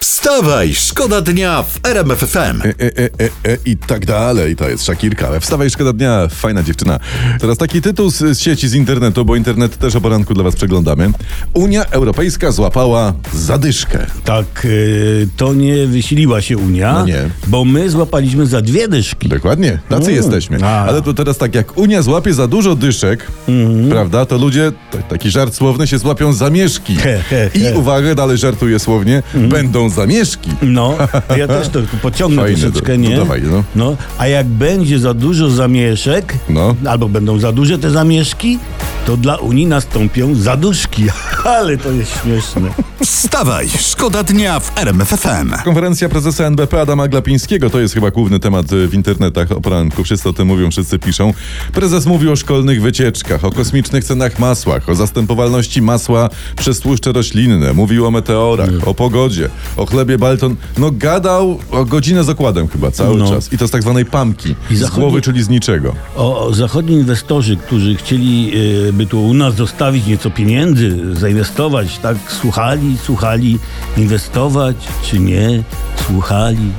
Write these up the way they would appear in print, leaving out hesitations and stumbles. Wstawaj, szkoda dnia w RMF FM. I tak dalej, to jest Szakirka, ale wstawaj, szkoda dnia, fajna dziewczyna. Teraz taki tytuł z sieci, z internetu, bo internet też o poranku dla was przeglądamy. Unia Europejska złapała zadyszkę. Tak, to nie wysiliła się Unia, no nie. Bo my złapaliśmy za dwie dyszki. Dokładnie, tacy jesteśmy. Ale to teraz tak, jak Unia złapie za dużo dyszek, prawda, to ludzie, taki żart słowny, się złapią za mieszki. I uwaga, dalej żartuję słownie, będą za mieszki. No, ja też to pociągnę troszeczkę, nie? Dawaj, no. A jak będzie za dużo zamieszek, albo będą za duże te zamieszki, to dla Unii nastąpią zaduszki. Ale to jest śmieszne. Wstawaj, szkoda dnia w RMF FM. Konferencja prezesa NBP Adama Glapińskiego to jest chyba główny temat w internetach o poranku. Wszyscy o tym mówią, wszyscy piszą. Prezes mówi o szkolnych wycieczkach, o kosmicznych cenach masłach, o zastępowalności masła przez tłuszcze roślinne. Mówił o meteorach, o pogodzie, o chlebie Balton. No gadał o godzinę z okładem chyba cały czas. I to z tak zwanej pamki. Z głowy, czyli z niczego. O zachodni inwestorzy, którzy chcieli by tu u nas zostawić nieco pieniędzy, zainwestować, tak? Słuchali, inwestować czy nie? Słuchali.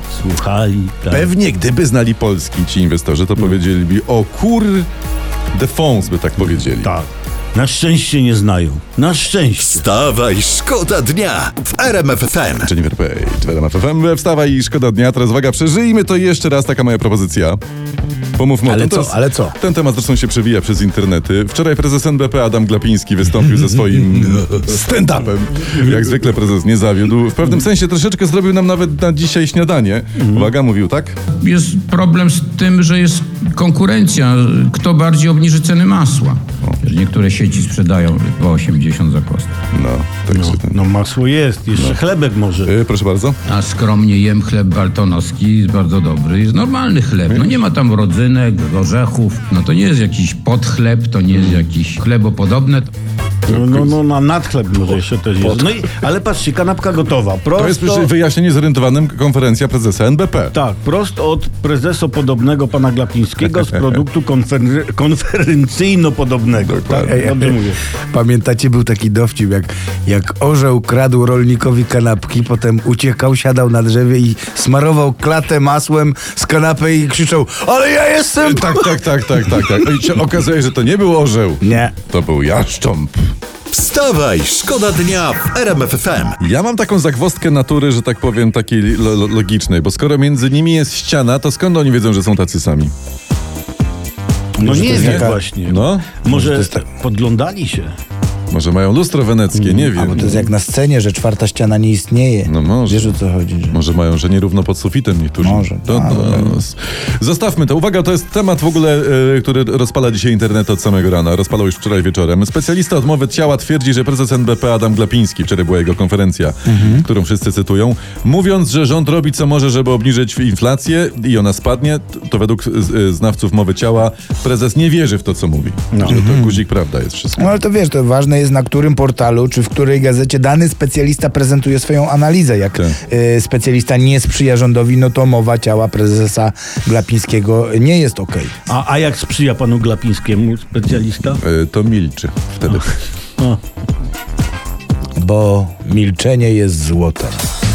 Tak. Pewnie gdyby znali polski ci inwestorzy, to powiedzieliby o kur... de fonds by tak powiedzieli. Tak. Na szczęście nie znają. Na szczęście. Wstawaj, szkoda dnia w RMF FM. Czyli w RMF FM. Wstawaj, szkoda dnia. Teraz uwaga, przeżyjmy to jeszcze raz. Taka moja propozycja. Pomówmy o tym. Ale co? Ten temat zresztą się przewija przez internety. Wczoraj prezes NBP Adam Glapiński wystąpił ze swoim stand-upem. Jak zwykle prezes nie zawiódł. W pewnym sensie troszeczkę zrobił nam nawet na dzisiaj śniadanie. Uwaga, mówił tak. Jest problem z tym, że jest konkurencja. Kto bardziej obniży ceny masła? Niektóre sieci sprzedają po 80 za kostkę. Masło jest, jeszcze chlebek może. Proszę bardzo. A skromnie jem chleb baltonowski, jest bardzo dobry, jest normalny chleb. Nie ma tam rodzynek, orzechów, to nie jest jakiś podchleb, to nie jest jakiś chlebopodobne. Na nadchleb może jeszcze też jest. Ale patrzcie, kanapka gotowa. Prosto... To jest wyjaśnienie zorientowanym konferencja prezesa NBP. Tak, prosto od prezesopodobnego pana Glapińskiego z produktu konferencyjno-podobnego. Tak, dobrze mówię. Pamiętacie, był taki dowcip, jak orzeł kradł rolnikowi kanapki, potem uciekał, siadał na drzewie i smarował klatę masłem z kanapy i krzyczał: ale ja jestem! Tak. I się okazuje, że to nie był orzeł. Nie. To był jaszcząb. Wstawaj, szkoda dnia w RMF FM. Ja mam taką zagwozdkę natury, że tak powiem, takiej logicznej, bo skoro między nimi jest ściana, to skąd oni wiedzą, że są tacy sami? Nie wiem właśnie. Może podglądali się. Może mają lustro weneckie, nie wiem. Albo to jest jak na scenie, że czwarta ściana nie istnieje. Może. Wiesz, o co chodzi. Że... Może mają, że nierówno pod sufitem niektórzy. Może. Zostawmy to. Uwaga, to jest temat w ogóle, który rozpala dzisiaj internet od samego rana. Rozpalał już wczoraj wieczorem. Specjalista od mowy ciała twierdzi, że prezes NBP Adam Glapiński, wczoraj była jego konferencja, którą wszyscy cytują, mówiąc, że rząd robi co może, żeby obniżyć inflację i ona spadnie, to według znawców mowy ciała prezes nie wierzy w to, co mówi. To guzik prawda jest wszystko. Ale to wiesz, to ważne jest, na którym portalu czy w której gazecie dany specjalista prezentuje swoją analizę. Jak specjalista nie sprzyja rządowi, to mowa ciała prezesa Glapińskiego nie jest okej. A jak sprzyja panu Glapińskiemu specjalista? To milczy wtedy. Bo milczenie jest złotem.